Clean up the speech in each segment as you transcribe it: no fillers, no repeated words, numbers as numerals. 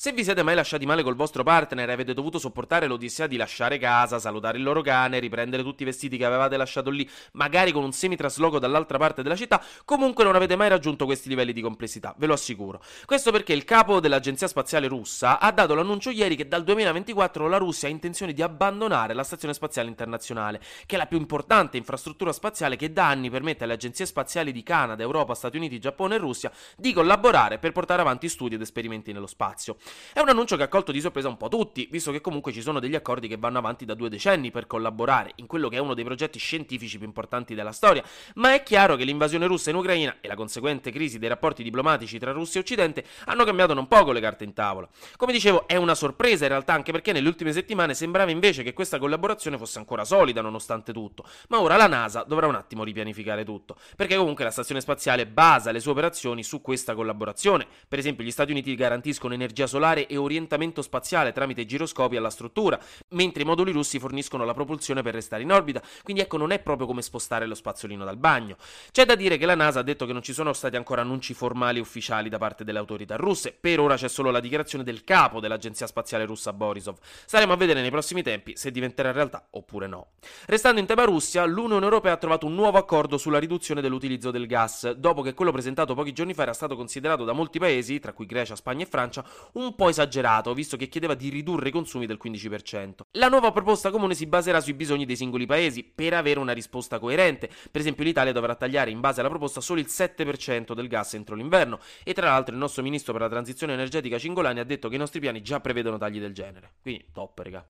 Se vi siete mai lasciati male col vostro partner e avete dovuto sopportare l'odissea di lasciare casa, salutare il loro cane, riprendere tutti i vestiti che avevate lasciato lì, magari con un semitrasloco dall'altra parte della città, comunque non avete mai raggiunto questi livelli di complessità, ve lo assicuro. Questo perché il capo dell'agenzia spaziale russa ha dato l'annuncio ieri che dal 2024 la Russia ha intenzione di abbandonare la Stazione Spaziale Internazionale, che è la più importante infrastruttura spaziale che da anni permette alle agenzie spaziali di Canada, Europa, Stati Uniti, Giappone e Russia di collaborare per portare avanti studi ed esperimenti nello spazio. È un annuncio che ha colto di sorpresa un po' tutti, visto che comunque ci sono degli accordi che vanno avanti da 2 decenni per collaborare in quello che è uno dei progetti scientifici più importanti della storia, ma è chiaro che l'invasione russa in Ucraina e la conseguente crisi dei rapporti diplomatici tra Russia e Occidente hanno cambiato non poco le carte in tavola. Come dicevo, è una sorpresa in realtà, anche perché nelle ultime settimane sembrava invece che questa collaborazione fosse ancora solida nonostante tutto, ma ora la NASA dovrà un attimo ripianificare tutto, perché comunque la stazione spaziale basa le sue operazioni su questa collaborazione. Per esempio, gli Stati Uniti garantiscono energia solare e orientamento spaziale tramite giroscopi alla struttura, mentre i moduli russi forniscono la propulsione per restare in orbita, quindi ecco, non è proprio come spostare lo spazzolino dal bagno. C'è da dire che la NASA ha detto che non ci sono stati ancora annunci formali ufficiali da parte delle autorità russe, per ora c'è solo la dichiarazione del capo dell'agenzia spaziale russa Borisov. Saremo a vedere nei prossimi tempi se diventerà realtà oppure no. Restando in tema Russia, l'Unione Europea ha trovato un nuovo accordo sulla riduzione dell'utilizzo del gas, dopo che quello presentato pochi giorni fa era stato considerato da molti paesi, tra cui Grecia, Spagna e Francia, un po' esagerato, visto che chiedeva di ridurre i consumi del 15%. La nuova proposta comune si baserà sui bisogni dei singoli paesi per avere una risposta coerente. Per esempio, l'Italia dovrà tagliare in base alla proposta solo il 7% del gas entro l'inverno, e tra l'altro il nostro ministro per la transizione energetica Cingolani ha detto che i nostri piani già prevedono tagli del genere. Quindi top, raga.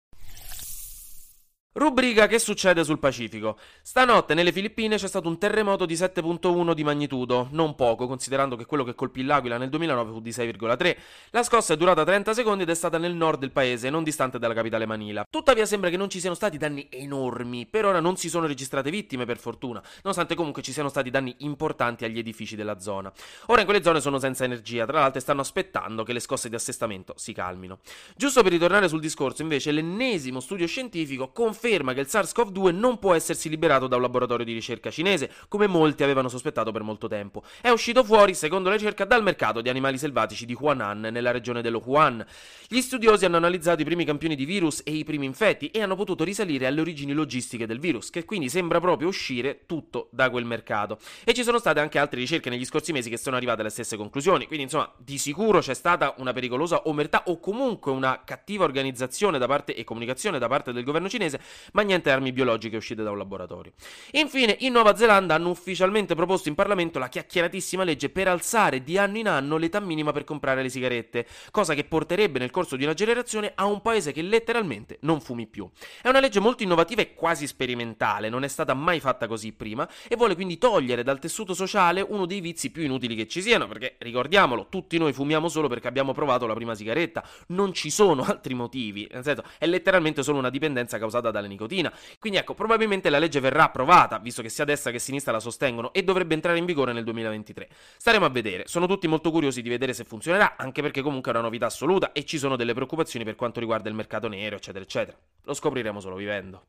Rubrica che succede sul Pacifico. Stanotte nelle Filippine c'è stato un terremoto di 7.1 di magnitudo, non poco, considerando che quello che colpì l'Aquila nel 2009 fu di 6,3. La scossa è durata 30 secondi ed è stata nel nord del paese, non distante dalla capitale Manila. Tuttavia sembra che non ci siano stati danni enormi, per ora non si sono registrate vittime per fortuna, nonostante comunque ci siano stati danni importanti agli edifici della zona. Ora in quelle zone sono senza energia, tra l'altro stanno aspettando che le scosse di assestamento si calmino. Giusto per ritornare sul discorso, invece, l'ennesimo studio scientifico conferma che il Sars-CoV-2 non può essersi liberato da un laboratorio di ricerca cinese, come molti avevano sospettato per molto tempo. È uscito fuori, secondo la ricerca, dal mercato di animali selvatici di Huanan, nella regione dello Huanan. Gli studiosi hanno analizzato i primi campioni di virus e i primi infetti e hanno potuto risalire alle origini logistiche del virus, che quindi sembra proprio uscire tutto da quel mercato. E ci sono state anche altre ricerche negli scorsi mesi che sono arrivate alle stesse conclusioni, quindi insomma di sicuro c'è stata una pericolosa omertà o comunque una cattiva organizzazione da parte e comunicazione da parte del governo cinese, ma niente armi biologiche uscite da un laboratorio. Infine, in Nuova Zelanda hanno ufficialmente proposto in Parlamento la chiacchieratissima legge per alzare di anno in anno l'età minima per comprare le sigarette, cosa che porterebbe nel corso di una generazione a un paese che letteralmente non fumi più. È una legge molto innovativa e quasi sperimentale, non è stata mai fatta così prima, e vuole quindi togliere dal tessuto sociale uno dei vizi più inutili che ci siano, perché ricordiamolo, tutti noi fumiamo solo perché abbiamo provato la prima sigaretta, non ci sono altri motivi, nel senso è letteralmente solo una dipendenza causata dalla nicotina. Quindi ecco, probabilmente la legge verrà approvata, visto che sia destra che sinistra la sostengono, e dovrebbe entrare in vigore nel 2023. Staremo a vedere, sono tutti molto curiosi di vedere se funzionerà, anche perché comunque è una novità assoluta e ci sono delle preoccupazioni per quanto riguarda il mercato nero, eccetera eccetera. Lo scopriremo solo vivendo.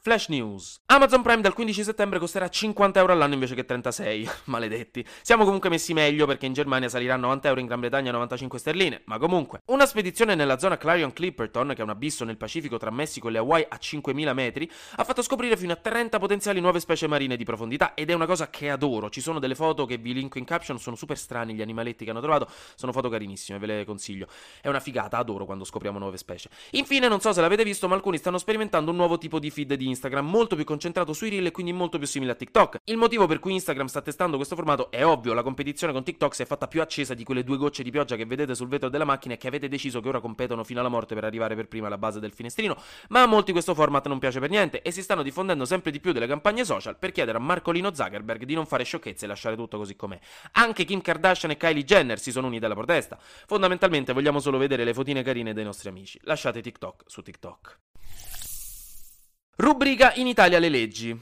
Flash News. Amazon Prime dal 15 settembre costerà 50 euro all'anno invece che 36. Maledetti. Siamo comunque messi meglio, perché in Germania salirà a 90 euro, in Gran Bretagna a 95 sterline, ma comunque. Una spedizione nella zona Clarion-Clipperton, che è un abisso nel Pacifico tra Messico e le Hawaii a 5.000 metri, ha fatto scoprire fino a 30 potenziali nuove specie marine di profondità, ed è una cosa che adoro. Ci sono delle foto che vi linko in caption, sono super strani gli animaletti che hanno trovato, sono foto carinissime, ve le consiglio. È una figata, adoro quando scopriamo nuove specie. Infine, non so se l'avete visto, ma alcuni stanno sperimentando un nuovo tipo di feed di Instagram, molto più concentrato sui reel e quindi molto più simile a TikTok. Il motivo per cui Instagram sta testando questo formato è ovvio: la competizione con TikTok si è fatta più accesa di quelle 2 gocce di pioggia che vedete sul vetro della macchina e che avete deciso che ora competono fino alla morte per arrivare per prima alla base del finestrino, ma a molti questo format non piace per niente e si stanno diffondendo sempre di più delle campagne social per chiedere a Marcolino Zuckerberg di non fare sciocchezze e lasciare tutto così com'è. Anche Kim Kardashian e Kylie Jenner si sono unite alla protesta. Fondamentalmente vogliamo solo vedere le fotine carine dei nostri amici. Lasciate TikTok su TikTok. Rubrica in Italia le leggi.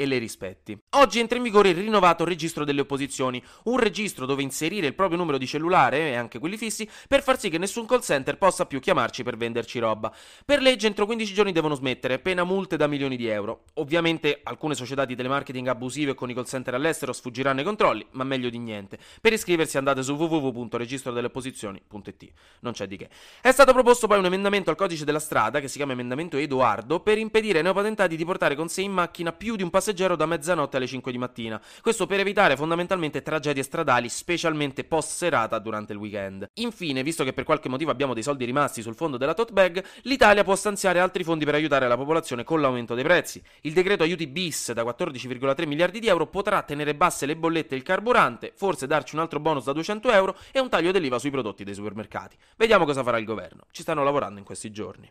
e le rispetti. Oggi entra in vigore il rinnovato registro delle opposizioni, un registro dove inserire il proprio numero di cellulare e anche quelli fissi per far sì che nessun call center possa più chiamarci per venderci roba. Per legge entro 15 giorni devono smettere, pena multe da milioni di euro. Ovviamente alcune società di telemarketing abusive con i call center all'estero sfuggiranno ai controlli, ma meglio di niente. Per iscriversi andate su www.registrodelleopposizioni.it. Non c'è di che. È stato proposto poi un emendamento al codice della strada che si chiama emendamento Edoardo per impedire ai neopatentati di portare con sé in macchina più di un passeggero da mezzanotte alle 5 di mattina, questo per evitare fondamentalmente tragedie stradali, specialmente post serata durante il weekend. Infine, visto che per qualche motivo abbiamo dei soldi rimasti sul fondo della tote bag, l'Italia può stanziare altri fondi per aiutare la popolazione con l'aumento dei prezzi. Il decreto aiuti bis da 14,3 miliardi di euro potrà tenere basse le bollette e il carburante, forse darci un altro bonus da 200 euro e un taglio dell'IVA sui prodotti dei supermercati. Vediamo cosa farà il governo, ci stanno lavorando in questi giorni.